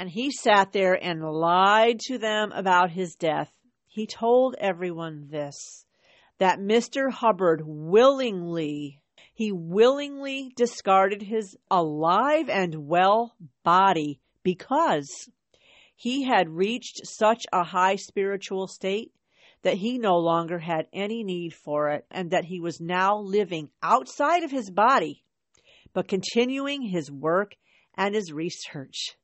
and he sat there and lied to them about his death. He told everyone this, that Mr. Hubbard willingly discarded his alive and well body because he had reached such a high spiritual state that he no longer had any need for it, and that he was now living outside of his body, but continuing his work and his research.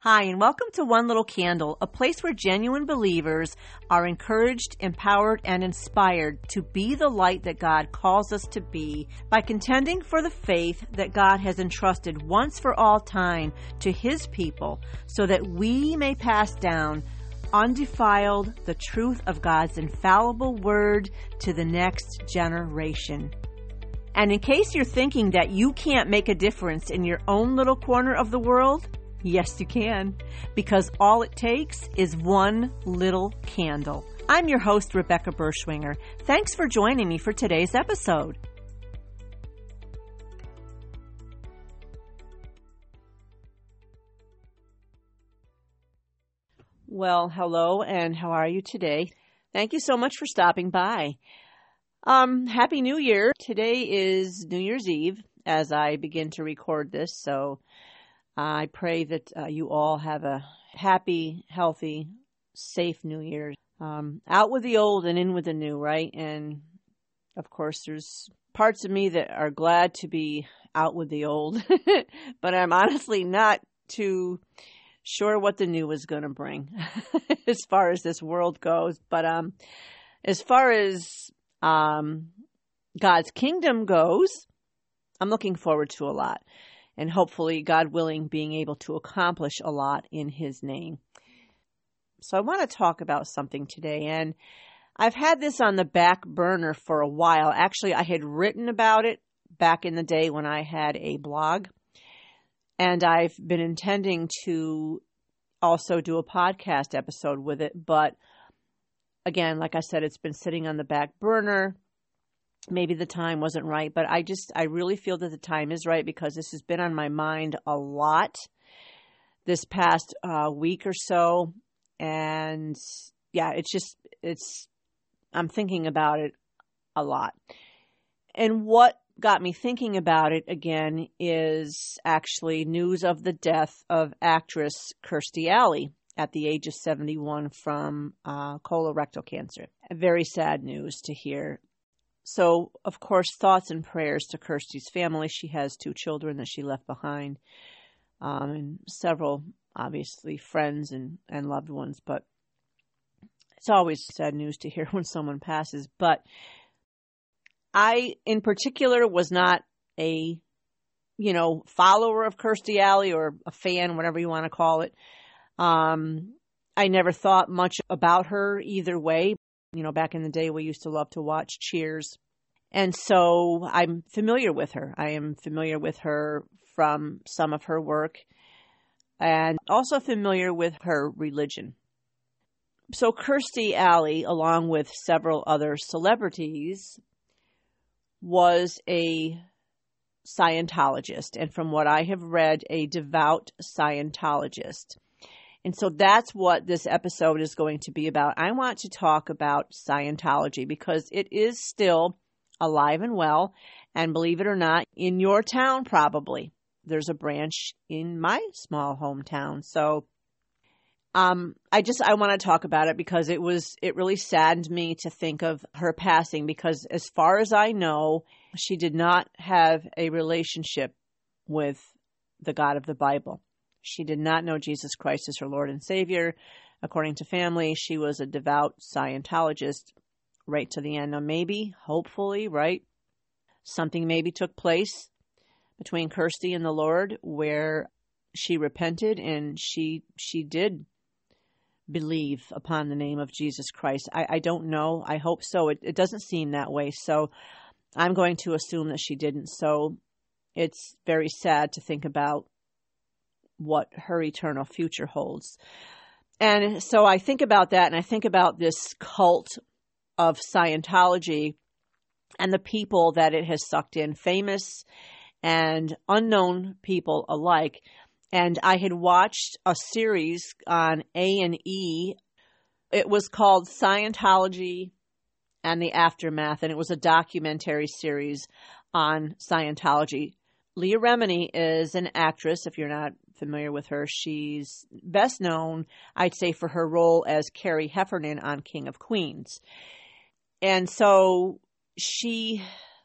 Hi, and welcome to One Little Candle, a place where genuine believers are encouraged, empowered, and inspired to be the light that God calls us to be by contending for the faith that God has entrusted once for all time to His people, so that we may pass down undefiled the truth of God's infallible word to the next generation. And in case you're thinking that you can't make a difference in your own little corner of the world, yes, you can, because all it takes is one little candle. I'm your host, Rebecca Bershwinger. Thanks for joining me for today's episode. Well, hello, and how are you today? Thank you so much for stopping by. Happy New Year. Today is New Year's Eve as I begin to record this, so I pray that you all have a happy, healthy, safe New Year. Out with the old and in with the new, right? And, of course, there's parts of me that are glad to be out with the old, but I'm honestly not too sure what the new is going to bring as far as this world goes. But as far as God's kingdom goes, I'm looking forward to a lot. And hopefully, God willing, being able to accomplish a lot in His name. So I want to talk about something today. And I've had this on the back burner for a while. Actually, I had written about it back in the day when I had a blog. And I've been intending to also do a podcast episode with it. But again, like I said, it's been sitting on the back burner. Maybe the time wasn't right, but I really feel that the time is right because this has been on my mind a lot this past week or so. And yeah, I'm thinking about it a lot. And what got me thinking about it again is actually news of the death of actress Kirstie Alley at the age of 71 from colorectal cancer. Very sad news to hear. So, of course, thoughts and prayers to Kirstie's family. She has 2 children that she left behind, and several, obviously, friends and loved ones. But it's always sad news to hear when someone passes. But I, in particular, was not a, follower of Kirstie Alley or a fan, whatever you want to call it. I never thought much about her either way. Back in the day, we used to love to watch Cheers. And so I'm familiar with her. I am familiar with her from some of her work and also familiar with her religion. So Kirstie Alley, along with several other celebrities, was a Scientologist. And from what I have read, a devout Scientologist. And so that's what this episode is going to be about. I want to talk about Scientology because it is still alive and well. And believe it or not, in your town, probably there's a branch in my small hometown. So I want to talk about it because it really saddened me to think of her passing because as far as I know, she did not have a relationship with the God of the Bible. She did not know Jesus Christ as her Lord and Savior. According to family, she was a devout Scientologist right to the end. Now, maybe, hopefully, right, something maybe took place between Kirstie and the Lord where she repented and she did believe upon the name of Jesus Christ. I don't know. I hope so. It doesn't seem that way. So I'm going to assume that she didn't. So it's very sad to think about what her eternal future holds. And so I think about that and I think about this cult of Scientology and the people that it has sucked in, famous and unknown people alike. And I had watched a series on A&E. It was called Scientology and the Aftermath, and it was a documentary series on Scientology. Leah Remini is an actress, if you're not familiar with her. She's best known, I'd say, for her role as Carrie Heffernan on King of Queens. And so she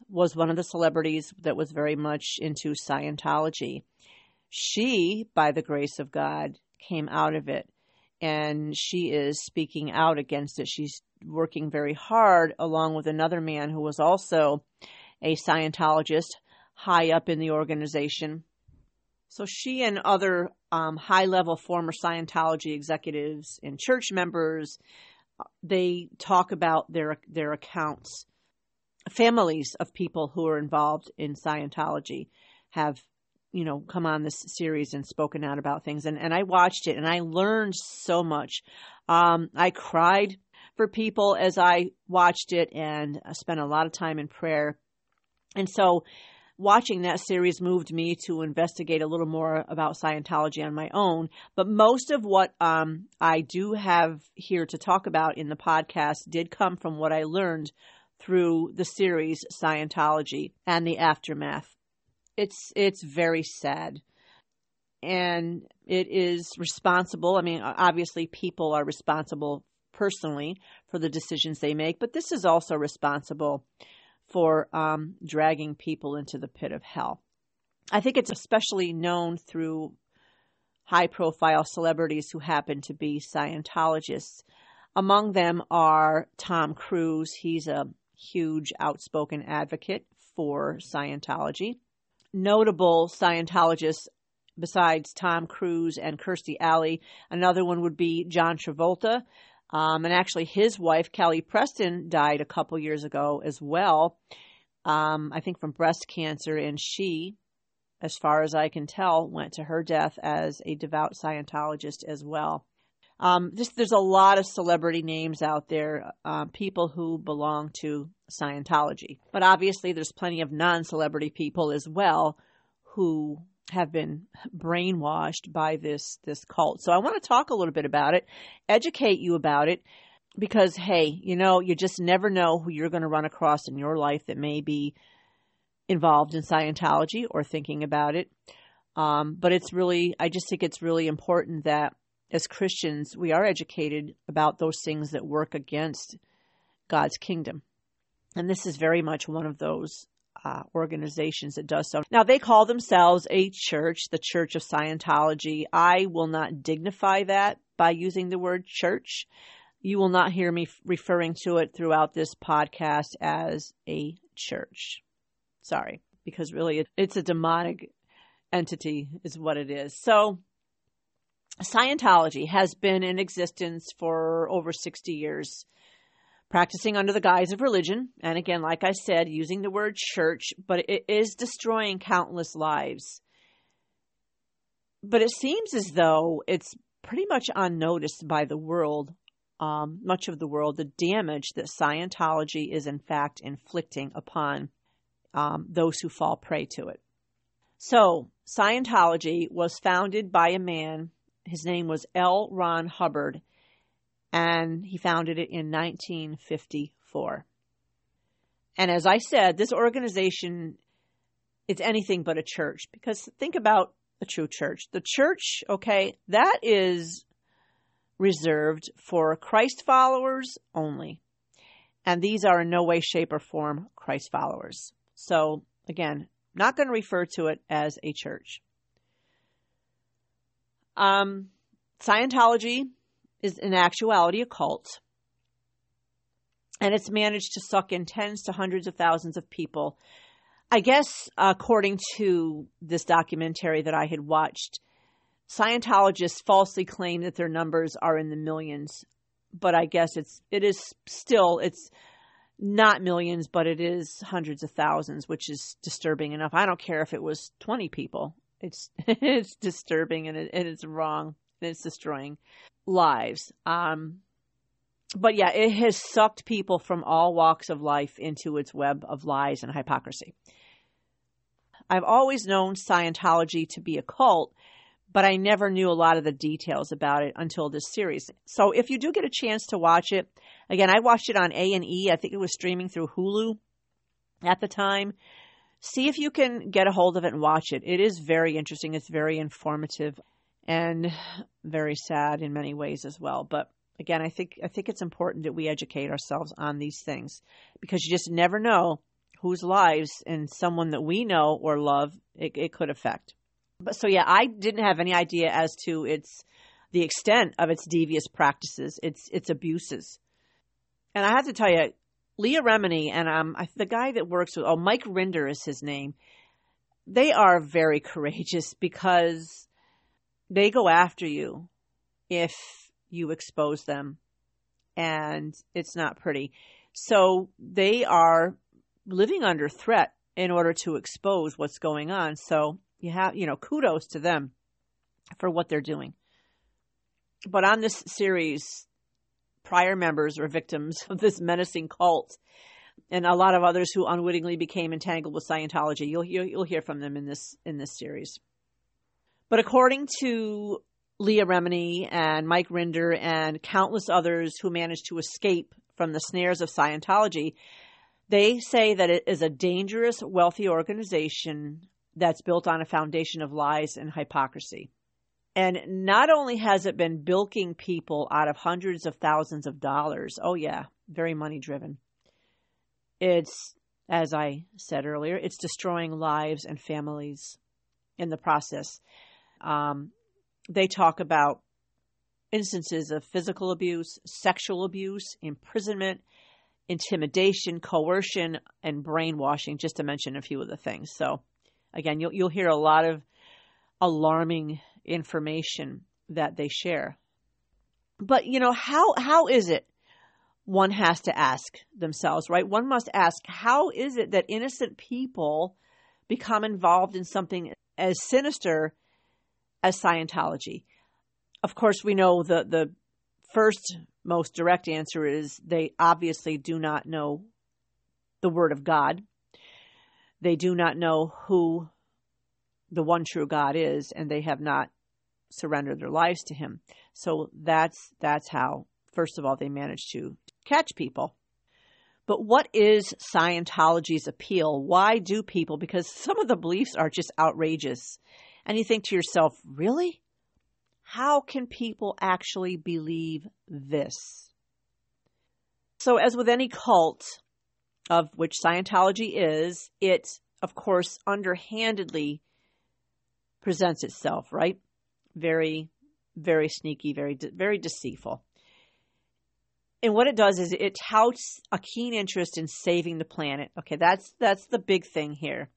was one of the celebrities that was very much into Scientology. She, by the grace of God, came out of it, and she is speaking out against it. She's working very hard along with another man who was also a Scientologist high up in the organization. So she and other high-level former Scientology executives and church members, they talk about their accounts. Families of people who are involved in Scientology have, you know, come on this series and spoken out about things. And I watched it and I learned so much. I cried for people as I watched it, and I spent a lot of time in prayer. And so watching that series moved me to investigate a little more about Scientology on my own. But most of what I do have here to talk about in the podcast did come from what I learned through the series Scientology and the Aftermath. It's very sad, and it is responsible. I mean, obviously people are responsible personally for the decisions they make, but this is also responsible for dragging people into the pit of hell. I think it's especially known through high-profile celebrities who happen to be Scientologists. Among them are Tom Cruise. He's a huge outspoken advocate for Scientology. Notable Scientologists besides Tom Cruise and Kirstie Alley, another one would be John Travolta. And actually his wife, Kelly Preston, died a couple years ago as well. I think from breast cancer, and she, as far as I can tell, went to her death as a devout Scientologist as well. There's a lot of celebrity names out there, people who belong to Scientology. But obviously there's plenty of non-celebrity people as well who have been brainwashed by this cult. So I want to talk a little bit about it, educate you about it, because, hey, you know, you just never know who you're going to run across in your life that may be involved in Scientology or thinking about it. But it's really, I just think it's really important that as Christians, we are educated about those things that work against God's kingdom. And this is very much one of those organizations that does so. Now, they call themselves a church, the Church of Scientology. I will not dignify that by using the word church. You will not hear me referring to it throughout this podcast as a church. Sorry, because really it's a demonic entity is what it is. So Scientology has been in existence for over 60 years, practicing under the guise of religion. And again, like I said, using the word church, but it is destroying countless lives. But it seems as though it's pretty much unnoticed by the world, much of the world, the damage that Scientology is in fact inflicting upon those who fall prey to it. So Scientology was founded by a man. His name was L. Ron Hubbard, and he founded it in 1954. And as I said, this organization, it's anything but a church, because think about a true church. The church, okay, that is reserved for Christ followers only. And these are in no way, shape, or form Christ followers. So again, not going to refer to it as a church. Scientology is in actuality a cult, and it's managed to suck in tens to hundreds of thousands of people. I guess, according to this documentary that I had watched, Scientologists falsely claim that their numbers are in the millions, but I guess it's not millions, but it is hundreds of thousands, which is disturbing enough. I don't care if it was 20 people. It's disturbing, and it's wrong, and it's destroying lives. But yeah, it has sucked people from all walks of life into its web of lies and hypocrisy. I've always known Scientology to be a cult but I never knew a lot of the details about it until this series. So if you do get a chance to watch it, again, I watched it on A&E. I think it was streaming through Hulu at the time. See if you can get a hold of it and watch it. It is very interesting. It's very informative and very sad in many ways as well. But again, I think it's important that we educate ourselves on these things, because you just never know whose lives and someone that we know or love it could affect. But so yeah, I didn't have any idea as to the extent of its devious practices, its abuses. And I have to tell you, Leah Remini and the guy that works with Mike Rinder is his name. They are very courageous because they go after you if you expose them, and it's not pretty. So they are living under threat in order to expose what's going on. So kudos to them for what they're doing. But on this series, prior members were victims of this menacing cult, and a lot of others who unwittingly became entangled with Scientology. You'll hear from them in this series. But according to Leah Remini and Mike Rinder and countless others who managed to escape from the snares of Scientology, they say that it is a dangerous, wealthy organization that's built on a foundation of lies and hypocrisy. And not only has it been bilking people out of hundreds of thousands of dollars, very money-driven. It's, as I said earlier, it's destroying lives and families in the process. They talk about instances of physical abuse, sexual abuse, imprisonment, intimidation, coercion, and brainwashing, just to mention a few of the things. So, again, you'll hear a lot of alarming information that they share. But, how is it? One has to ask themselves, right? One must ask, how is it that innocent people become involved in something as sinister as Scientology? Of course, we know the first most direct answer is they obviously do not know the Word of God. They do not know who the one true God is, and they have not surrendered their lives to him. So that's how, first of all, they managed to catch people. But what is Scientology's appeal? Why do people? Because some of the beliefs are just outrageous. And you think to yourself, really? How can people actually believe this? So as with any cult, of which Scientology is, it, of course, underhandedly presents itself, right? Very, very sneaky, very, very deceitful. And what it does is it touts a keen interest in saving the planet. Okay, that's the big thing here.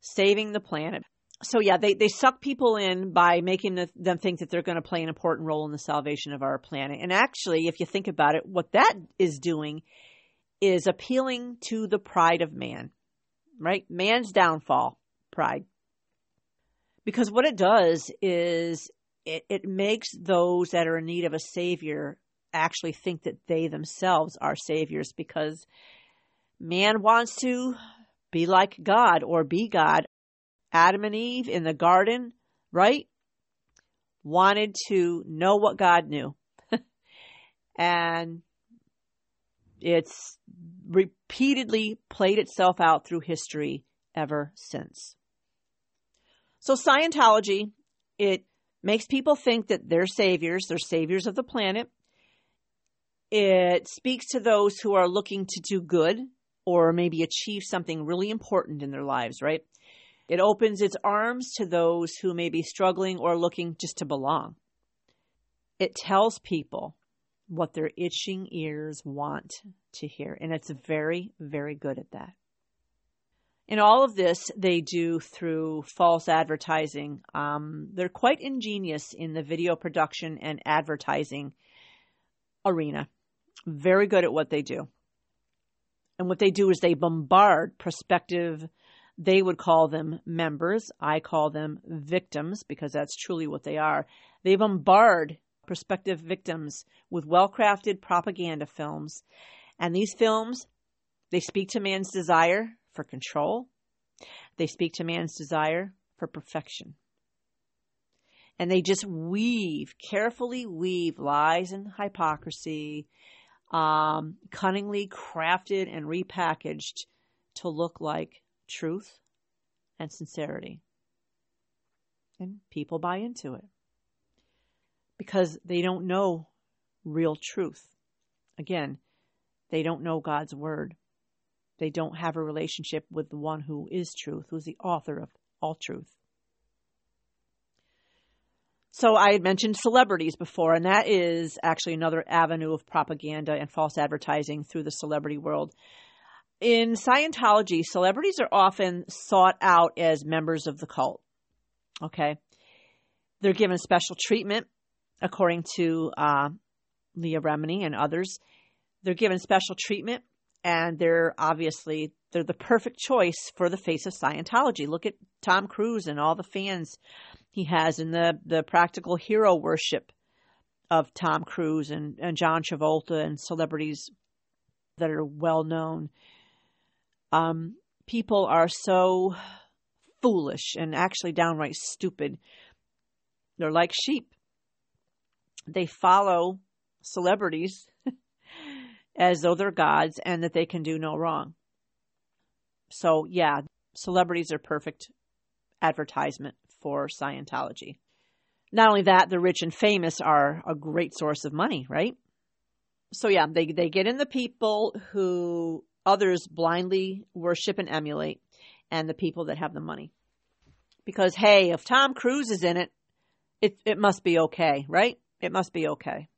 Saving the planet. So yeah, they suck people in by making them think that they're going to play an important role in the salvation of our planet. And actually, if you think about it, what that is doing is appealing to the pride of man, right? Man's downfall, pride. Because what it does is it makes those that are in need of a savior actually think that they themselves are saviors, because man wants to be like God or be God. Adam and Eve in the garden, right? Wanted to know what God knew. And it's repeatedly played itself out through history ever since. So Scientology, it makes people think that they're saviors of the planet. It speaks to those who are looking to do good or maybe achieve something really important in their lives, right? It opens its arms to those who may be struggling or looking just to belong. It tells people what their itching ears want to hear, and it's very, very good at that. And all of this they do through false advertising. They're quite ingenious in the video production and advertising arena. Very good at what they do. And what they do is they bombard prospective, they would call them members. I call them victims, because that's truly what they are. They bombard prospective victims with well-crafted propaganda films. And these films, they speak to man's desire for control. They speak to man's desire for perfection. And they just carefully weave lies and hypocrisy, cunningly crafted and repackaged to look like truth and sincerity. And people buy into it because they don't know real truth. Again, they don't know God's word. They don't have a relationship with the one who is truth, who's the author of all truth. So I had mentioned celebrities before, and that is actually another avenue of propaganda and false advertising through the celebrity world. In Scientology, celebrities are often sought out as members of the cult. Okay. They're given special treatment, according to Leah Remini and others. They're given special treatment, and they're the perfect choice for the face of Scientology. Look at Tom Cruise and all the fans he has in the practical hero worship of Tom Cruise and John Travolta and celebrities that are well known. People are so foolish and actually downright stupid. They're like sheep. They follow celebrities as though they're gods and that they can do no wrong. So yeah, celebrities are perfect advertisement for Scientology. Not only that, the rich and famous are a great source of money, right? So yeah, they get in the people who others blindly worship and emulate, and the people that have the money. Because hey, if Tom Cruise is in it, it must be okay, right? It must be okay.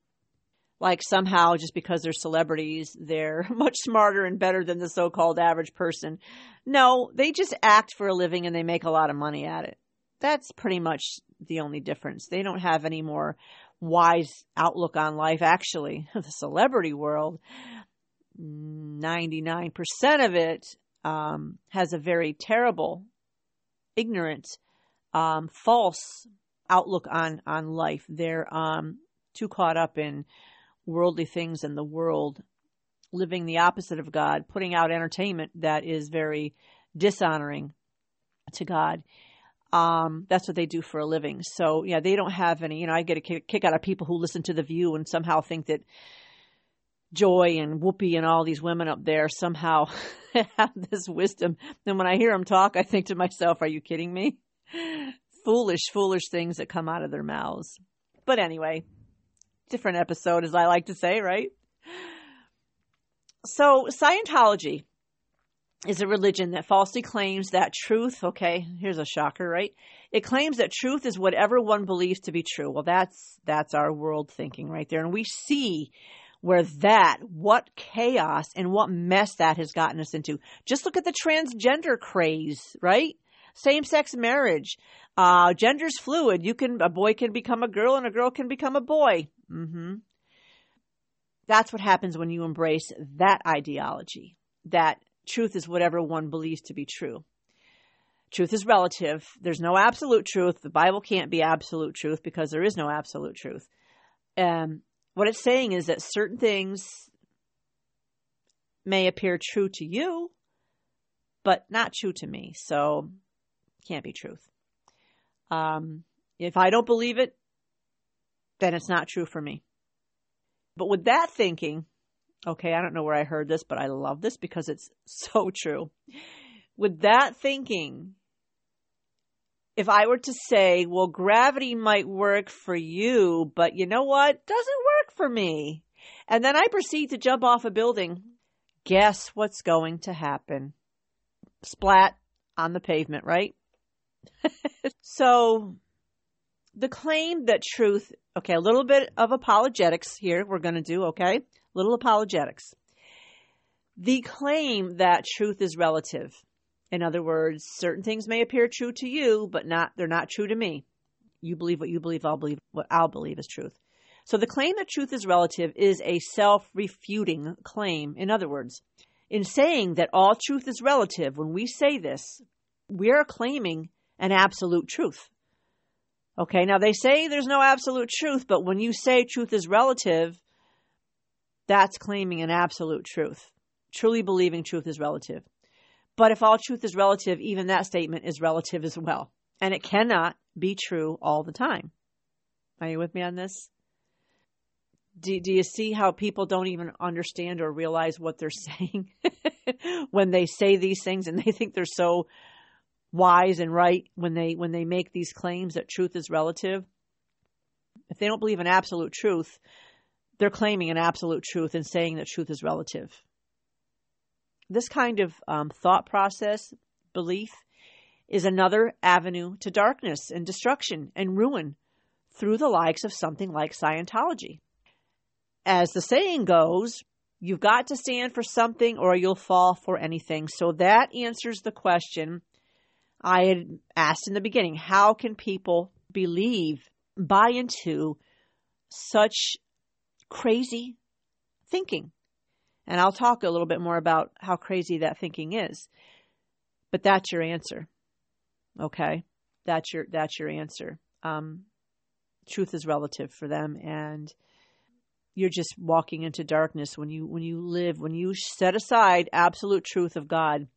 Like somehow, just because they're celebrities, they're much smarter and better than the so-called average person. No, they just act for a living and they make a lot of money at it. That's pretty much the only difference. They don't have any more wise outlook on life. Actually, the celebrity world, 99% of it has a very terrible, ignorant, false outlook on life. They're too caught up in worldly things and the world, living the opposite of God, putting out entertainment that is very dishonoring to God. That's what they do for a living. So yeah, they don't have any, I get a kick out of people who listen to The View and somehow think that Joy and Whoopi and all these women up there somehow have this wisdom. And when I hear them talk, I think to myself, are you kidding me? Foolish things that come out of their mouths. But anyway, different episode, as I like to say, right? So Scientology is a religion that falsely claims that truth, okay, here's a shocker, right? It claims that truth is whatever one believes to be true. Well, that's our world thinking right there. And we see where what chaos and what mess that has gotten us into. Just look at the transgender craze, right? Same-sex marriage, gender's fluid. A boy can become a girl and a girl can become a boy. Mm-hmm. That's what happens when you embrace that ideology, that truth is whatever one believes to be true. Truth is relative. There's no absolute truth. The Bible can't be absolute truth because there is no absolute truth. What it's saying is that certain things may appear true to you, but not true to me. So can't be truth. If I don't believe it, then it's not true for me. But with that thinking, okay, I don't know where I heard this, but I love this because it's so true. With that thinking, if I were to say, well, gravity might work for you, but you know what? Doesn't work for me. And then I proceed to jump off a building. Guess what's going to happen? Splat on the pavement, right? So the claim that truth, okay, a little bit of apologetics here we're going to do, okay? Little apologetics. The claim that truth is relative. In other words, certain things may appear true to you, but they're not true to me. You believe what you believe, I'll believe what I'll believe is truth. So the claim that truth is relative is a self-refuting claim. In other words, in saying that all truth is relative, when we say this, we are claiming an absolute truth. Okay, now they say there's no absolute truth, but when you say truth is relative, that's claiming an absolute truth. Truly believing truth is relative. But if all truth is relative, even that statement is relative as well. And it cannot be true all the time. Are you with me on this? Do you see how people don't even understand or realize what they're saying when they say these things, and they think they're so wise and right when they make these claims that truth is relative? If they don't believe in absolute truth, they're claiming an absolute truth and saying that truth is relative. This kind of thought process, belief, is another avenue to darkness and destruction and ruin through the likes of something like Scientology. As the saying goes, you've got to stand for something or you'll fall for anything. So that answers the question I had asked in the beginning. How can people believe, buy into such crazy thinking? And I'll talk a little bit more about how crazy that thinking is. But that's your answer. Okay? That's your answer. Truth is relative for them, and you're just walking into darkness when you set aside absolute truth of God.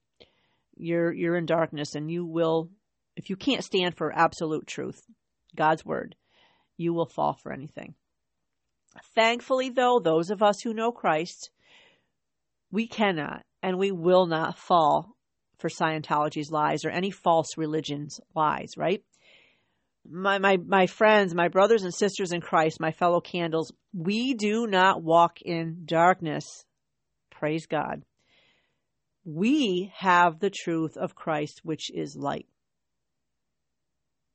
You're in darkness, and you will, if you can't stand for absolute truth, God's word, you will fall for anything. Thankfully, though, those of us who know Christ, we cannot and we will not fall for Scientology's lies or any false religion's lies, right? My friends, my brothers and sisters in Christ, my fellow candles, we do not walk in darkness. Praise God. We have the truth of Christ, which is light.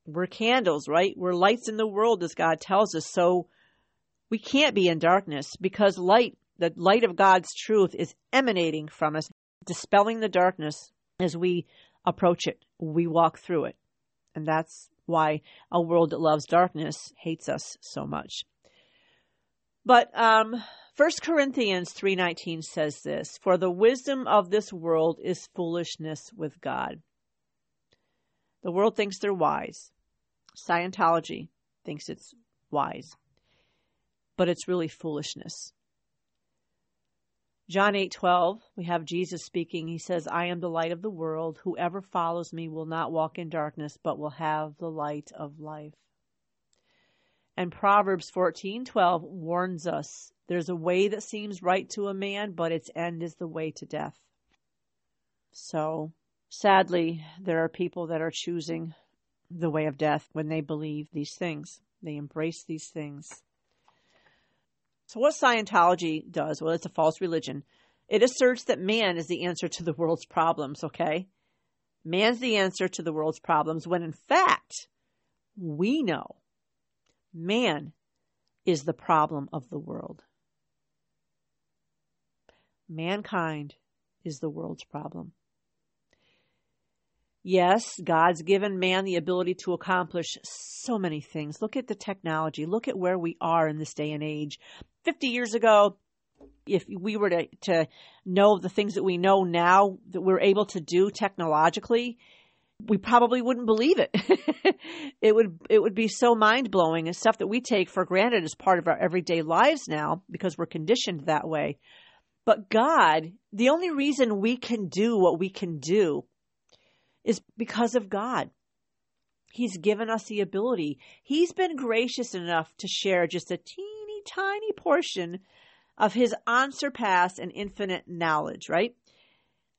We're candles, right? We're lights in the world, as God tells us. So we can't be in darkness, because light, the light of God's truth, is emanating from us, dispelling the darkness as we approach it. We walk through it. And that's why a world that loves darkness hates us so much. But 1 Corinthians 3:19 says this: for the wisdom of this world is foolishness with God. The world thinks they're wise. Scientology thinks it's wise, but it's really foolishness. John 8:12, we have Jesus speaking. He says, I am the light of the world. Whoever follows me will not walk in darkness, but will have the light of life. And Proverbs 14:12 warns us, there's a way that seems right to a man, but its end is the way to death. So sadly, there are people that are choosing the way of death when they believe these things. They embrace these things. So what Scientology does, well, it's a false religion. It asserts that man is the answer to the world's problems, okay? Man's the answer to the world's problems, when in fact, we know man is the problem of the world. Mankind is the world's problem. Yes, God's given man the ability to accomplish so many things. Look at the technology. Look at where we are in this day and age. 50 years ago, if we were to know the things that we know now that we're able to do technologically, we probably wouldn't believe it. It would be so mind-blowing, and stuff that we take for granted as part of our everyday lives now because we're conditioned that way. But God, the only reason we can do what we can do is because of God. He's given us the ability. He's been gracious enough to share just a teeny tiny portion of his unsurpassed and infinite knowledge, right?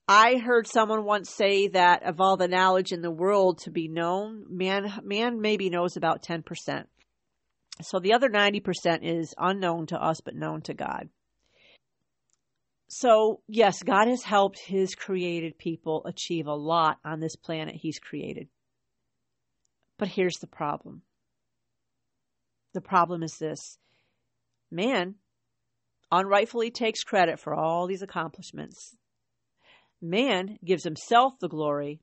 I heard someone once say that of all the knowledge in the world to be known, man maybe knows about 10%. So the other 90% is unknown to us, but known to God. So, yes, God has helped his created people achieve a lot on this planet he's created. But here's the problem. The problem is this. Man unrightfully takes credit for all these accomplishments. Man gives himself the glory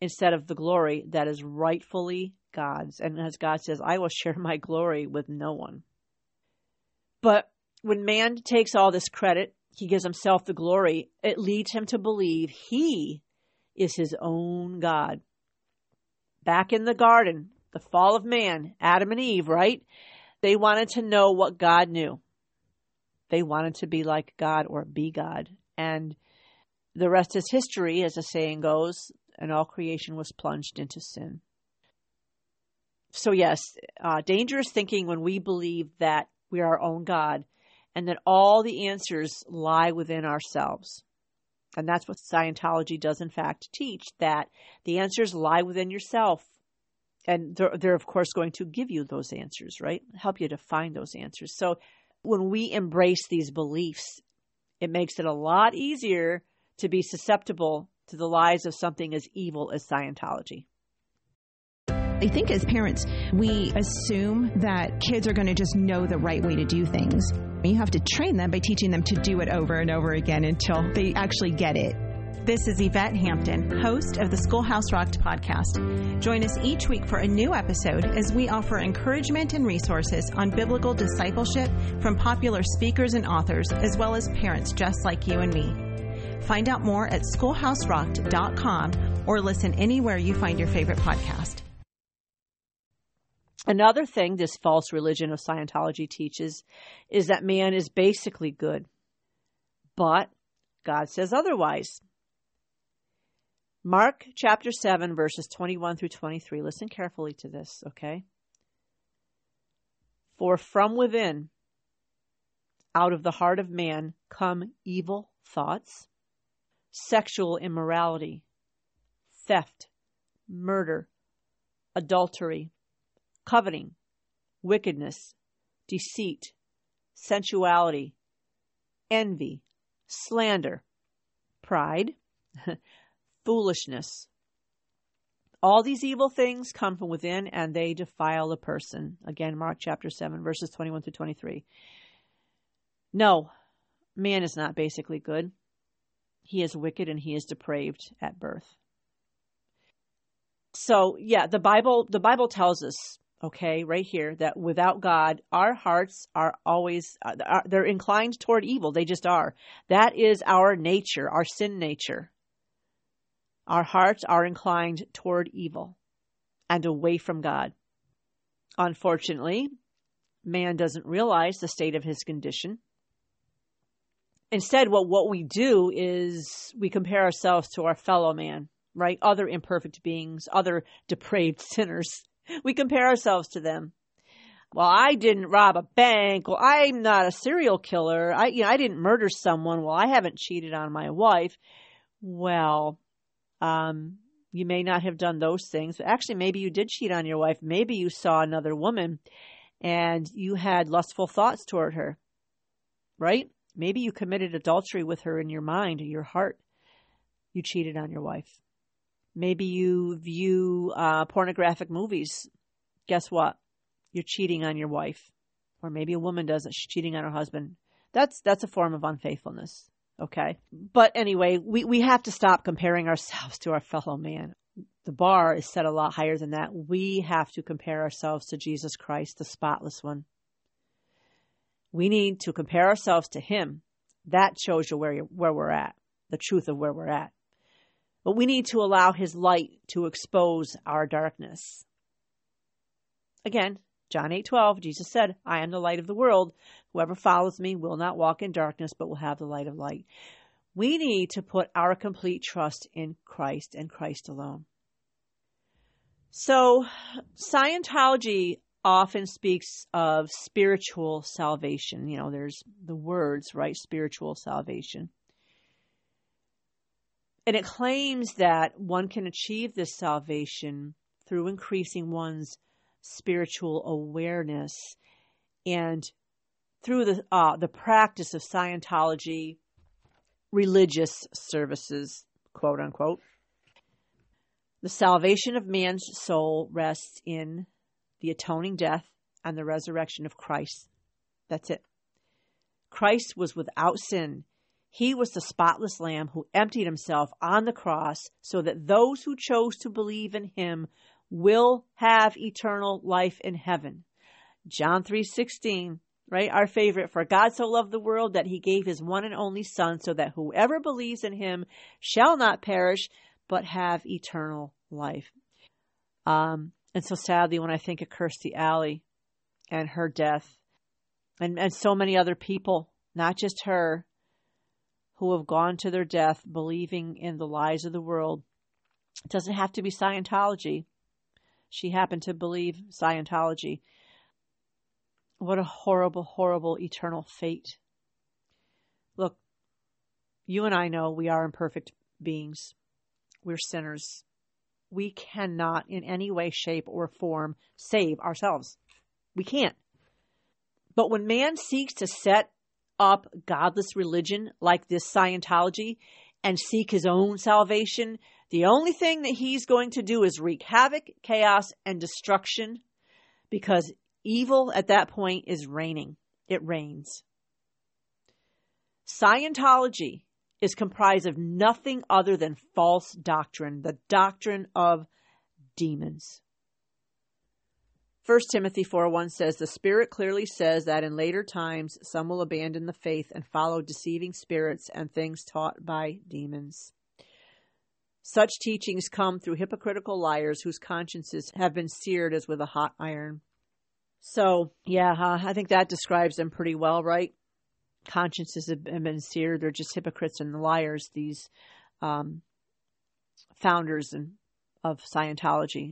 instead of the glory that is rightfully God's. And as God says, I will share my glory with no one. But when man takes all this credit, he gives himself the glory, it leads him to believe he is his own God. Back in the garden, the fall of man, Adam and Eve, right? They wanted to know what God knew. They wanted to be like God or be God. And the rest is history, as the saying goes, and all creation was plunged into sin. So yes, dangerous thinking when we believe that we are our own God and that all the answers lie within ourselves. And that's what Scientology does, in fact, teach, that the answers lie within yourself. And they're of course, going to give you those answers, right? Help you to find those answers. So when we embrace these beliefs, it makes it a lot easier to be susceptible to the lies of something as evil as Scientology. I think as parents, we assume that kids are going to just know the right way to do things. You have to train them by teaching them to do it over and over again until they actually get it. This is Yvette Hampton, host of the Schoolhouse Rocked podcast. Join us each week for a new episode as we offer encouragement and resources on biblical discipleship from popular speakers and authors, as well as parents just like you and me. Find out more at schoolhouserocked.com or listen anywhere you find your favorite podcast. Another thing this false religion of Scientology teaches is that man is basically good, but God says otherwise. Mark chapter 7, verses 21 through 23. Listen carefully to this, okay? For from within, out of the heart of man, come evil thoughts, sexual immorality, theft, murder, adultery, coveting, wickedness, deceit, sensuality, envy, slander, pride, foolishness. All these evil things come from within and they defile a person. Again, Mark chapter 7, verses 21 through 23. No, man is not basically good. He is wicked and he is depraved at birth. So yeah, the Bible tells us, okay, right here, that without God, our hearts are always, they're inclined toward evil. They just are. That is our nature, our sin nature. Our hearts are inclined toward evil and away from God. Unfortunately, man doesn't realize the state of his condition. Instead, what we do is we compare ourselves to our fellow man, right? Other imperfect beings, other depraved sinners. We compare ourselves to them. Well, I didn't rob a bank. Well, I'm not a serial killer. I didn't murder someone. Well, I haven't cheated on my wife. Well, you may not have done those things, but actually maybe you did cheat on your wife. Maybe you saw another woman and you had lustful thoughts toward her, right? Maybe you committed adultery with her in your mind or your heart. You cheated on your wife. Maybe you view pornographic movies. Guess what? You're cheating on your wife. Or maybe a woman does it. She's cheating on her husband. That's a form of unfaithfulness. Okay? But anyway, we have to stop comparing ourselves to our fellow man. The bar is set a lot higher than that. We have to compare ourselves to Jesus Christ, the spotless one. We need to compare ourselves to him. That shows you where we're at, the truth of where we're at. But we need to allow his light to expose our darkness. Again, John 8:12, Jesus said, I am the light of the world. Whoever follows me will not walk in darkness, but will have the light of light. We need to put our complete trust in Christ and Christ alone. So Scientology often speaks of spiritual salvation. You know, there's the words, right? Spiritual salvation. And it claims that one can achieve this salvation through increasing one's spiritual awareness and through the practice of Scientology religious services, quote unquote. The salvation of man's soul rests in the atoning death and the resurrection of Christ. That's it. Christ was without sin. He was the spotless lamb who emptied himself on the cross so that those who chose to believe in him will have eternal life in heaven. John 3:16, right? Our favorite, for God so loved the world that he gave his one and only son so that whoever believes in him shall not perish, but have eternal life. And so sadly, when I think of Kirstie Alley and her death and so many other people, not just her, who have gone to their death believing in the lies of the world. It doesn't have to be Scientology. she happened to believe Scientology. What a horrible, horrible eternal fate. Look, you and I know we are imperfect beings. We're sinners. We cannot in any way, shape, or form save ourselves. We can't. But when man seeks to set up godless religion like this Scientology and seek his own salvation, the only thing that he's going to do is wreak havoc, chaos, and destruction, because evil at that point is reigning. It reigns. Scientology is comprised of nothing other than false doctrine, the doctrine of demons. 1 Timothy 4:1 says, the Spirit clearly says that in later times some will abandon the faith and follow deceiving spirits and things taught by demons. Such teachings come through hypocritical liars whose consciences have been seared as with a hot iron. So, yeah, I think that describes them pretty well, right? Consciences have been seared. They're just hypocrites and liars, these founders of Scientology.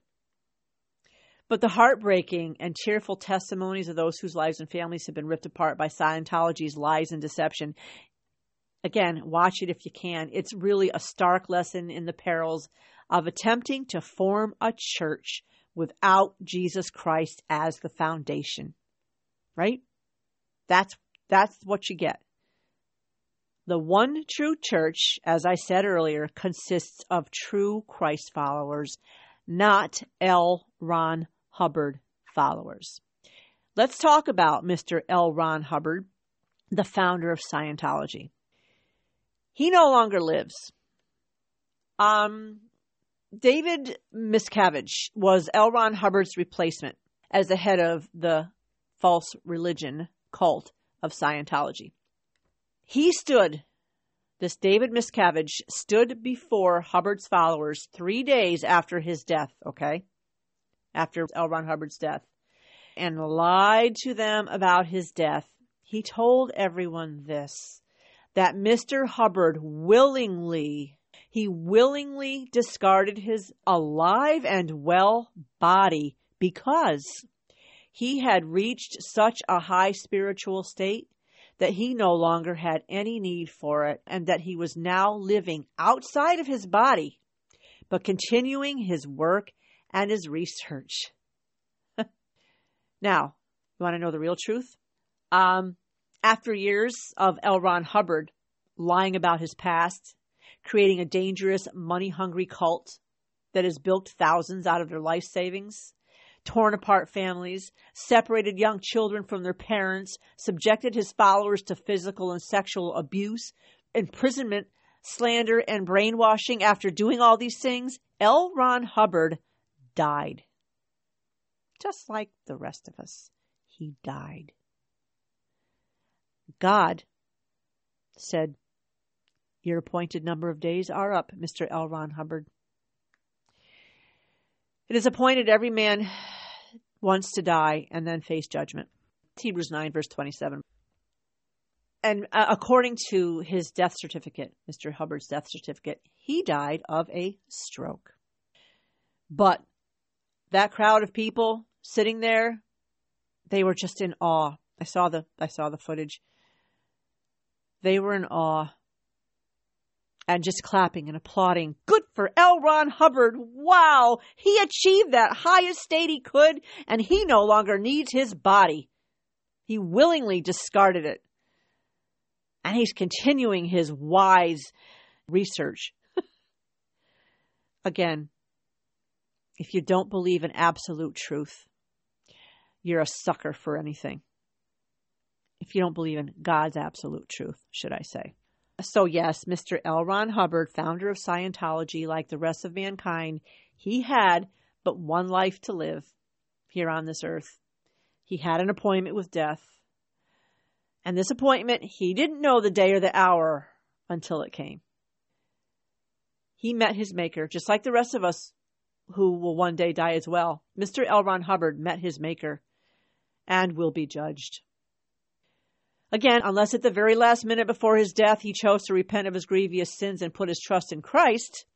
But the heartbreaking and tearful testimonies of those whose lives and families have been ripped apart by Scientology's lies and deception. Again, watch it if you can. It's really a stark lesson in the perils of attempting to form a church without Jesus Christ as the foundation. Right? That's what you get. The one true church, as I said earlier, consists of true Christ followers, not L. Ron Hubbard followers. Let's talk about Mr. L. Ron Hubbard, the founder of Scientology. He no longer lives. David Miscavige was L. Ron Hubbard's replacement as the head of the false religion cult of Scientology. He stood, this David Miscavige stood before Hubbard's followers 3 days after his death, okay? After L. Ron Hubbard's death, and lied to them about his death. He told everyone this, that Mr. Hubbard willingly discarded his alive and well body because he had reached such a high spiritual state that he no longer had any need for it, and that he was now living outside of his body, but continuing his work and his research. Now, you want to know the real truth? After years of L. Ron Hubbard lying about his past, creating a dangerous, money-hungry cult that has bilked thousands out of their life savings, torn apart families, separated young children from their parents, subjected his followers to physical and sexual abuse, imprisonment, slander, and brainwashing, after doing all these things, L. Ron Hubbard died. Just like the rest of us, he died. God said, your appointed number of days are up, Mr. L. Ron Hubbard. It is appointed every man once to die and then face judgment. It's Hebrews 9, verse 27. And according to his death certificate, Mr. Hubbard's death certificate, he died of a stroke. But that crowd of people sitting there, they were just in awe. I saw the footage. They were in awe and just clapping and applauding. Good for L. Ron Hubbard. Wow. He achieved that highest state he could, and he no longer needs his body. He willingly discarded it. And he's continuing his wise research. Again, if you don't believe in absolute truth, you're a sucker for anything. If you don't believe in God's absolute truth, should I say. So yes, Mr. L. Ron Hubbard, founder of Scientology, like the rest of mankind, he had but one life to live here on this earth. He had an appointment with death. And this appointment, he didn't know the day or the hour until it came. He met his maker, just like the rest of us who will one day die as well. Mr. L. Ron Hubbard met his maker and will be judged. Again, unless at the very last minute before his death, he chose to repent of his grievous sins and put his trust in Christ,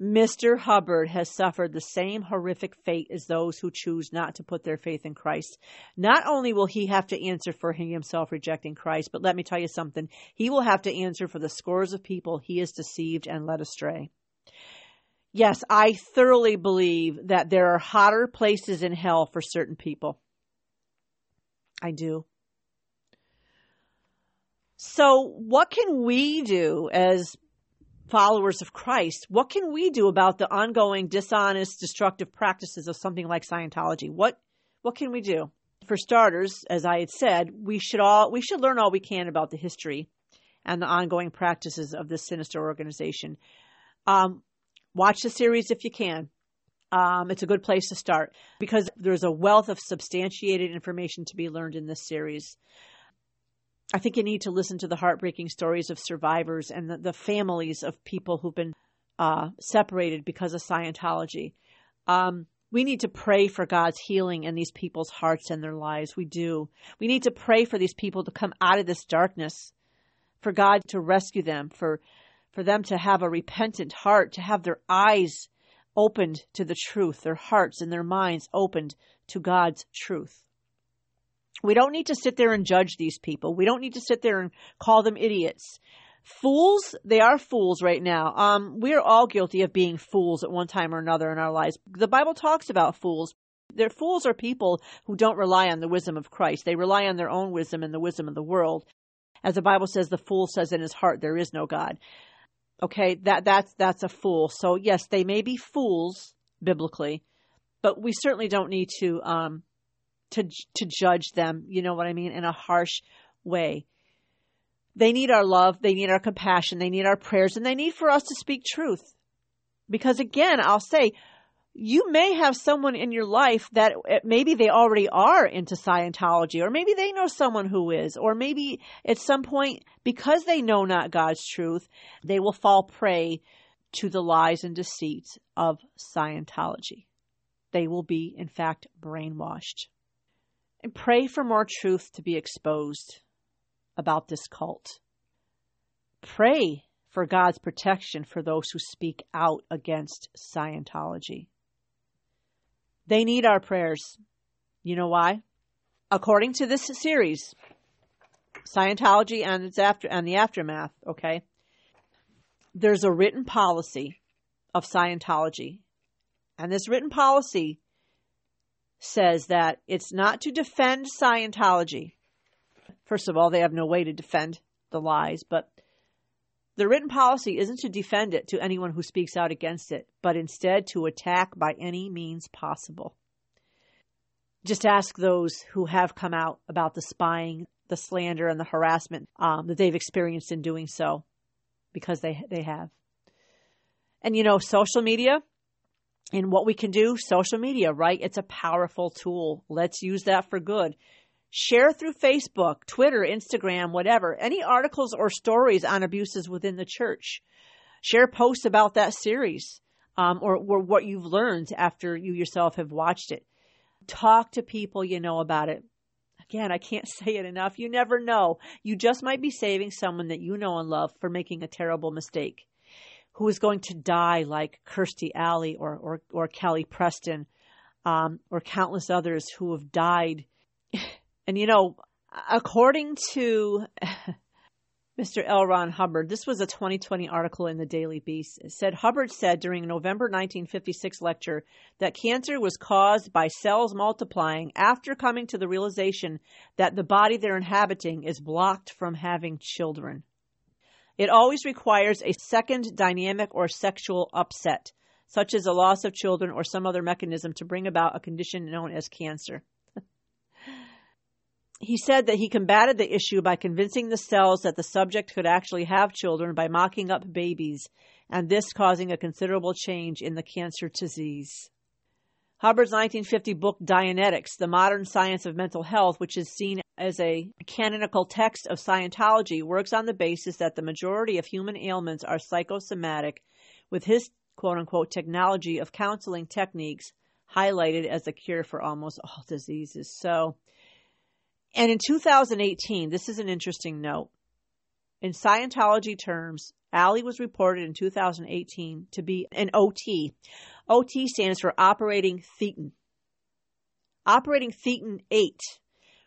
Mr. Hubbard has suffered the same horrific fate as those who choose not to put their faith in Christ. Not only will he have to answer for himself rejecting Christ, but let me tell you something. He will have to answer for the scores of people he has deceived and led astray. Yes, I thoroughly believe that there are hotter places in hell for certain people. I do. So what can we do as followers of Christ? What can we do about the ongoing dishonest, destructive practices of something like Scientology? What can we do? For starters, as I had said, we should learn all we can about the history and the ongoing practices of this sinister organization. Watch the series if you can. It's a good place to start because there's a wealth of substantiated information to be learned in this series. I think you need to listen to the heartbreaking stories of survivors and the families of people who've been separated because of Scientology. We need to pray for God's healing in these people's hearts and their lives. We do. We need to pray for these people to come out of this darkness, for God to rescue them, for them to have a repentant heart, to have their eyes opened to the truth, their hearts and their minds opened to God's truth. We don't need to sit there and judge these people. We don't need to sit there and call them idiots. Fools, they are fools right now. We're all guilty of being fools at one time or another in our lives. The Bible talks about fools. Fools are people who don't rely on the wisdom of Christ. They rely on their own wisdom and the wisdom of the world. As the Bible says, the fool says in his heart, there is no God. Okay, that's a fool. So yes, they may be fools biblically, but we certainly don't need to judge them, you know what I mean, in a harsh way. They need our love, they need our compassion, they need our prayers, and they need for us to speak truth. Because again, I'll say, you may have someone in your life that maybe they already are into Scientology, or maybe they know someone who is, or maybe at some point, because they know not God's truth, they will fall prey to the lies and deceits of Scientology. They will be, in fact, brainwashed. And pray for more truth to be exposed about this cult. Pray for God's protection for those who speak out against Scientology. They need our prayers. You know why? According to this series, Scientology and the Aftermath, okay? There's a written policy of Scientology. And this written policy says that it's not to defend Scientology. First of all, they have no way to defend the lies, but the written policy isn't to defend it to anyone who speaks out against it, but instead to attack by any means possible. Just ask those who have come out about the spying, the slander, and the harassment that they've experienced in doing so, because they have. And you know, social media, and what we can do, social media, right? It's a powerful tool. Let's use that for good. Share through Facebook, Twitter, Instagram, whatever, any articles or stories on abuses within the church. Share posts about that series or what you've learned after you yourself have watched it. Talk to people you know about it. Again, I can't say it enough. You never know. You just might be saving someone that you know and love for making a terrible mistake, who is going to die like Kirstie Alley or Kelly Preston or countless others who have died. And, you know, according to Mr. L. Ron Hubbard, this was a 2020 article in the Daily Beast. It said, Hubbard said during a November 1956 lecture that cancer was caused by cells multiplying after coming to the realization that the body they're inhabiting is blocked from having children. It always requires a second dynamic or sexual upset, such as a loss of children or some other mechanism, to bring about a condition known as cancer. He said that he combated the issue by convincing the cells that the subject could actually have children by mocking up babies, and this causing a considerable change in the cancer disease. Hubbard's 1950 book, Dianetics, The Modern Science of Mental Health, which is seen as a canonical text of Scientology, works on the basis that the majority of human ailments are psychosomatic, with his quote-unquote technology of counseling techniques highlighted as a cure for almost all diseases. And in 2018, this is an interesting note, in Scientology terms, Alley was reported in 2018 to be an OT. OT stands for Operating Thetan. Operating Thetan 8,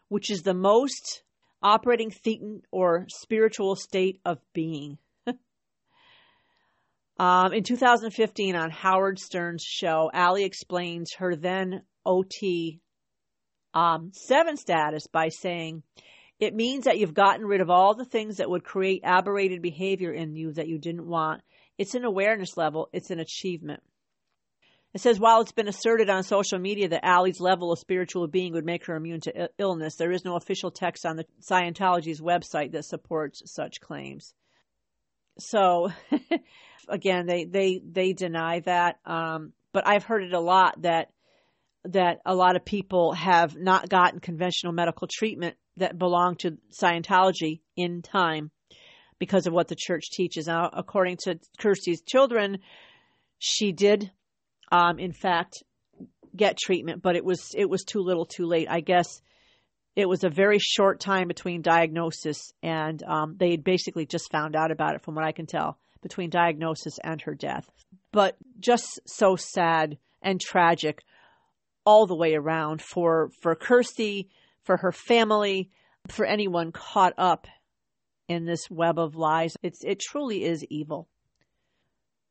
which is the most operating thetan or spiritual state of being. In 2015 on Howard Stern's show, Alley explains her then OT 7 status by saying, "It means that you've gotten rid of all the things that would create aberrated behavior in you that you didn't want. It's an awareness level. It's an achievement." It says, while it's been asserted on social media that Allie's level of spiritual being would make her immune to illness, there is no official text on the Scientology's website that supports such claims. So, again, they deny that. But I've heard it a lot that a lot of people have not gotten conventional medical treatment that belong to Scientology in time because of what the church teaches. Now, according to Kirstie's children, she did, in fact, get treatment, but it was too little too late. I guess it was a very short time between diagnosis and they had basically just found out about it, from what I can tell, between diagnosis and her death. But just so sad and tragic all the way around for Kirstie, for her family, for anyone caught up in this web of lies. It truly is evil.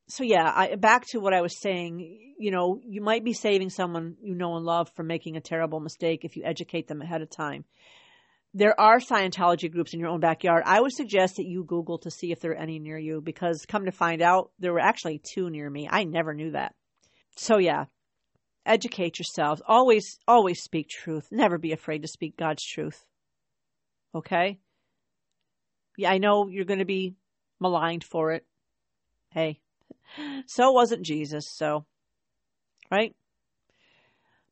So yeah, back to what I was saying, you know, you might be saving someone you know and love from making a terrible mistake if you educate them ahead of time. There are Scientology groups in your own backyard. I would suggest that you Google to see if there are any near you, because come to find out, there were actually 2 near me. I never knew that. So yeah. Educate yourselves. Always speak truth. Never be afraid to speak God's truth. Okay? Yeah, I know you're going to be maligned for it. Hey, so wasn't Jesus, so, right?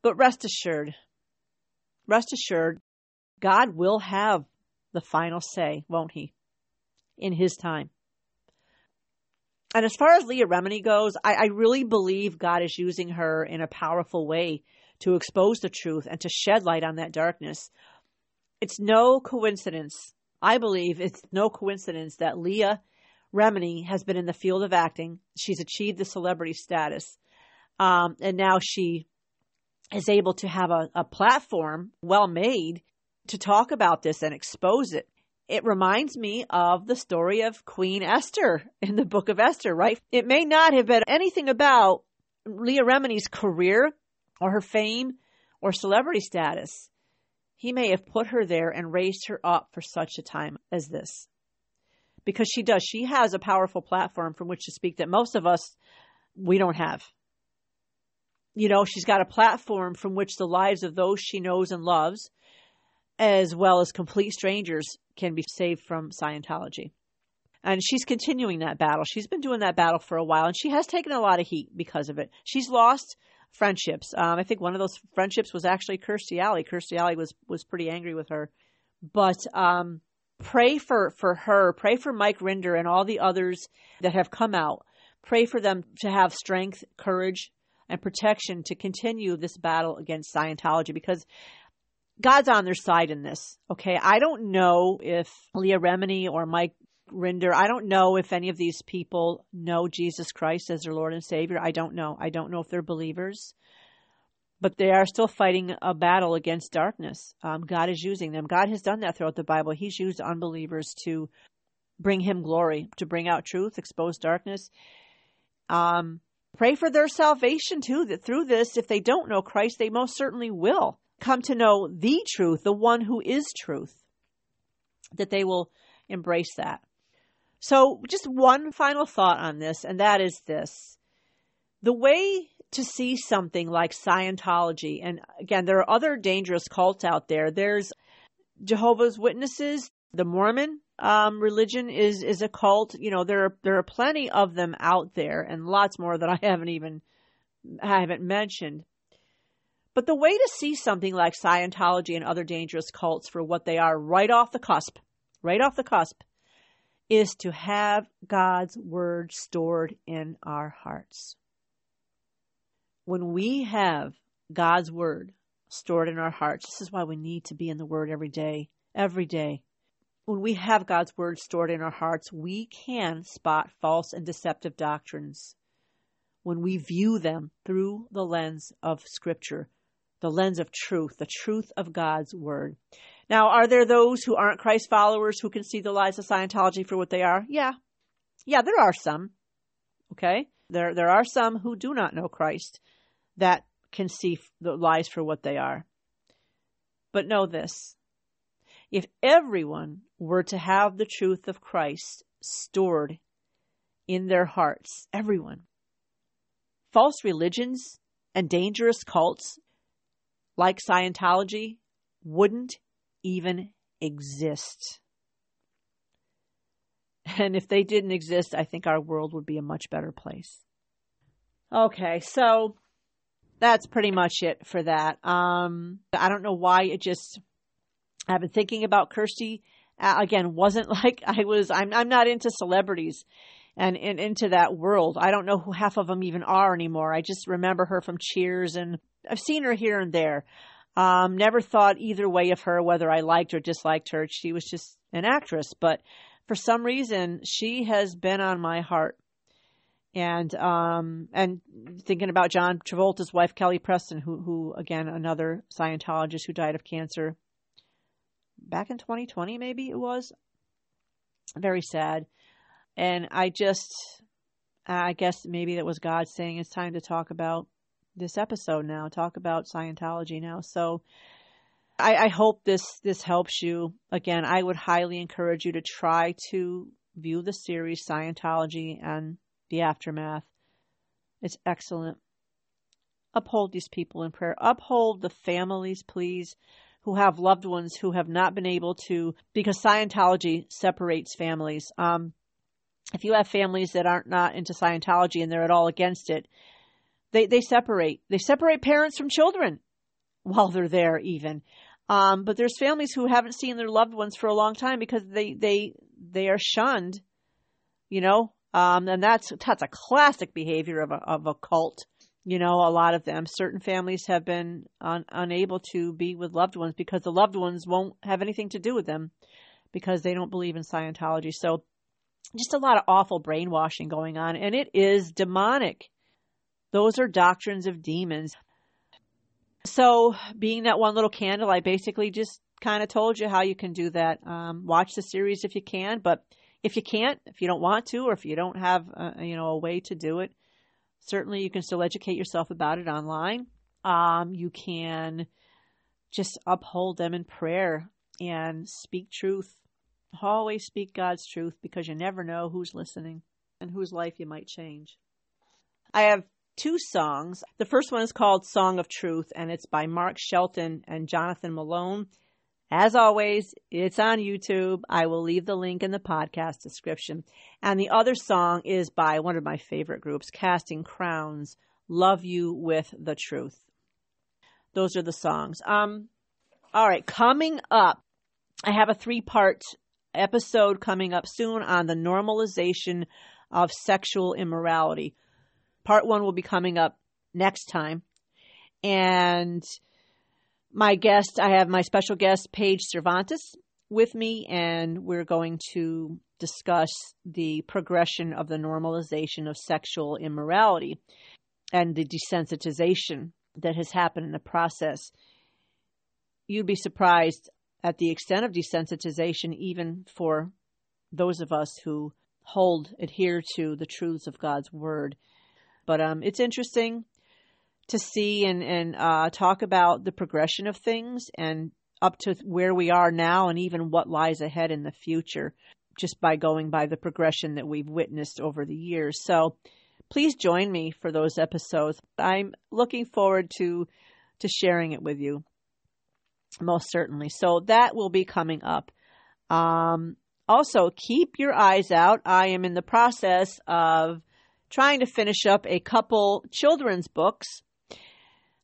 But rest assured, God will have the final say, won't he? In his time. And as far as Leah Remini goes, I really believe God is using her in a powerful way to expose the truth and to shed light on that darkness. It's no coincidence. I believe it's no coincidence that Leah Remini has been in the field of acting. She's achieved the celebrity status. And now she is able to have a platform well made to talk about this and expose it. It reminds me of the story of Queen Esther in the Book of Esther, right? It may not have been anything about Leah Remini's career or her fame or celebrity status. He may have put her there and raised her up for such a time as this. Because she does. She has a powerful platform from which to speak that most of us, we don't have. You know, she's got a platform from which the lives of those she knows and loves, as well as complete strangers, can be saved from Scientology. And she's continuing that battle. She's been doing that battle for a while, and she has taken a lot of heat because of it. She's lost friendships. I think one of those friendships was actually Kirstie Alley. Kirstie Alley was pretty angry with her. But pray for her. Pray for Mike Rinder and all the others that have come out. Pray for them to have strength, courage, and protection to continue this battle against Scientology, because God's on their side in this, okay? I don't know if Leah Remini or Mike Rinder, I don't know if any of these people know Jesus Christ as their Lord and Savior. I don't know. I don't know if they're believers, but they are still fighting a battle against darkness. God is using them. God has done that throughout the Bible. He's used unbelievers to bring him glory, to bring out truth, expose darkness. Pray for their salvation too, that through this, if they don't know Christ, they most certainly will come to know the truth, the one who is truth, that they will embrace that. So just one final thought on this, and that is this. The way to see something like Scientology, and again, there are other dangerous cults out there. There's Jehovah's Witnesses. The Mormon religion is a cult. You know, there are plenty of them out there, and lots more that I haven't mentioned. But the way to see something like Scientology and other dangerous cults for what they are right off the cusp, is to have God's word stored in our hearts. When we have God's word stored in our hearts, this is why we need to be in the word every day. When we have God's word stored in our hearts, we can spot false and deceptive doctrines when we view them through the lens of Scripture, the lens of truth, the truth of God's word. Now, are there those who aren't Christ followers who can see the lies of Scientology for what they are? Yeah. Yeah, there are some. Okay? There are some who do not know Christ that can see the lies for what they are. But know this. If everyone were to have the truth of Christ stored in their hearts, everyone, false religions and dangerous cults like Scientology wouldn't even exist. And if they didn't exist, I think our world would be a much better place. Okay, so that's pretty much it for that. I don't know why it just... I've been thinking about Kirstie. Again, wasn't like I was. I'm not into celebrities and into that world. I don't know who half of them even are anymore. I just remember her from Cheers, and I've seen her here and there. Never thought either way of her, whether I liked or disliked her. She was just an actress. But for some reason, she has been on my heart. And thinking about John Travolta's wife, Kelly Preston, who again, another Scientologist who died of cancer. Back in 2020, maybe it was. Very sad. And I guess maybe that was God saying it's time to talk about this episode now, talk about Scientology now. So I hope this helps you. Again, I would highly encourage you to try to view the series Scientology and the Aftermath. It's excellent. Uphold these people in prayer. Uphold the families, please, who have loved ones who have not been able to, because Scientology separates families. If you have families that aren't not into Scientology and they're at all against it, they separate. They separate parents from children while they're there even. But there's families who haven't seen their loved ones for a long time because they are shunned, you know. And that's a classic behavior of a cult. You know, a lot of them, certain families have been unable to be with loved ones because the loved ones won't have anything to do with them because they don't believe in Scientology. So just a lot of awful brainwashing going on, and it is demonic. Those are doctrines of demons. So being that one little candle, I basically just kind of told you how you can do that. Watch the series if you can, but if you can't, if you don't want to, or if you don't have a way to do it, certainly, you can still educate yourself about it online. You can just uphold them in prayer and speak truth. Always speak God's truth, because you never know who's listening and whose life you might change. I have two songs. The first one is called Song of Truth, and it's by Mark Shelton and Jonathan Malone. As always, it's on YouTube. I will leave the link in the podcast description. And the other song is by one of my favorite groups, Casting Crowns, Love You With The Truth. Those are the songs. All right, coming up, I have a 3-part episode coming up soon on the normalization of sexual immorality. Part 1 will be coming up next time. And... I have my special guest, Paige Cervantes, with me, and we're going to discuss the progression of the normalization of sexual immorality and the desensitization that has happened in the process. You'd be surprised at the extent of desensitization, even for those of us who adhere to the truths of God's word. But it's interesting to see and talk about the progression of things and up to where we are now and even what lies ahead in the future, just by going by the progression that we've witnessed over the years. So please join me for those episodes. I'm looking forward to sharing it with you, most certainly. So that will be coming up. Also, keep your eyes out. I am in the process of trying to finish up a couple children's books.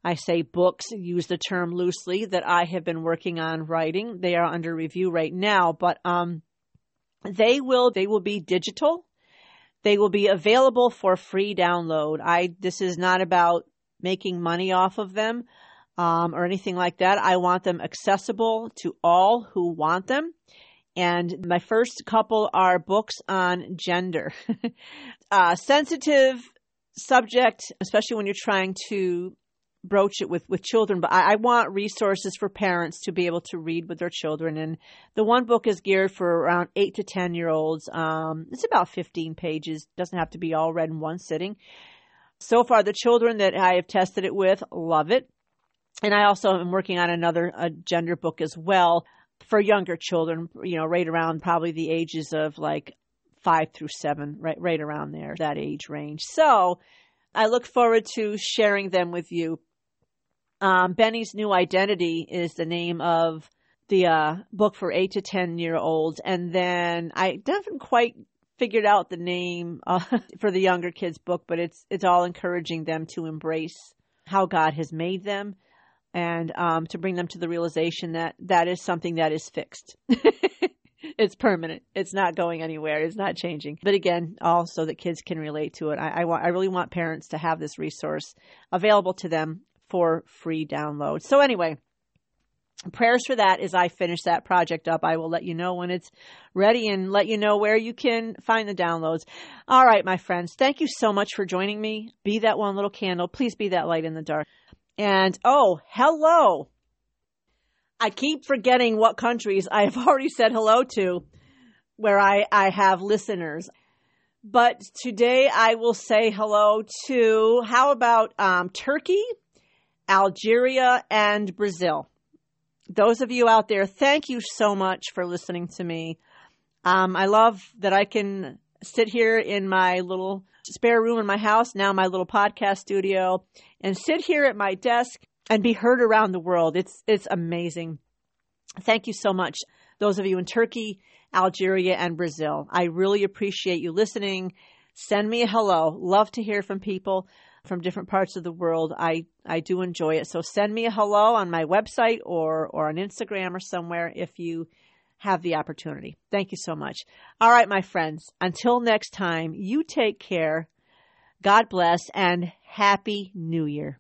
I say books, use the term loosely, that I have been working on writing. They are under review right now, but they will be digital. They will be available for free download. This is not about making money off of them or anything like that. I want them accessible to all who want them. And my first couple are books on gender. Sensitive subject, especially when you're trying to broach it with children. But I want resources for parents to be able to read with their children. And the one book is geared for around 8 to 10-year olds. It's about 15 pages. Doesn't have to be all read in one sitting. So far, the children that I have tested it with love it. And I also am working on another gender book as well for younger children, you know, right around probably the ages of like 5 through 7, right around there, that age range. So I look forward to sharing them with you. Benny's New Identity is the name of the book for 8 to 10-year olds. And then I haven't quite figured out the name for the younger kids book, but it's all encouraging them to embrace how God has made them and to bring them to the realization that that is something that is fixed. It's permanent. It's not going anywhere. It's not changing. But again, also that kids can relate to it. I really want parents to have this resource available to them for free download. So anyway, prayers for that. As I finish that project up, I will let you know when it's ready and let you know where you can find the downloads. All right, my friends, thank you so much for joining me. Be that one little candle. Please be that light in the dark. And oh, hello. I keep forgetting what countries I have already said hello to where I have listeners. But today I will say hello to, how about Turkey, Algeria, and Brazil. Those of you out there, thank you so much for listening to me. I love that I can sit here in my little spare room in my house, now my little podcast studio, and sit here at my desk and be heard around the world. It's amazing. Thank you so much, those of you in Turkey, Algeria, and Brazil. I really appreciate you listening. Send me a hello. Love to hear from people from different parts of the world. I do enjoy it. So send me a hello on my website or on Instagram or somewhere if you have the opportunity. Thank you so much. All right, my friends, until next time, you take care. God bless and Happy New Year.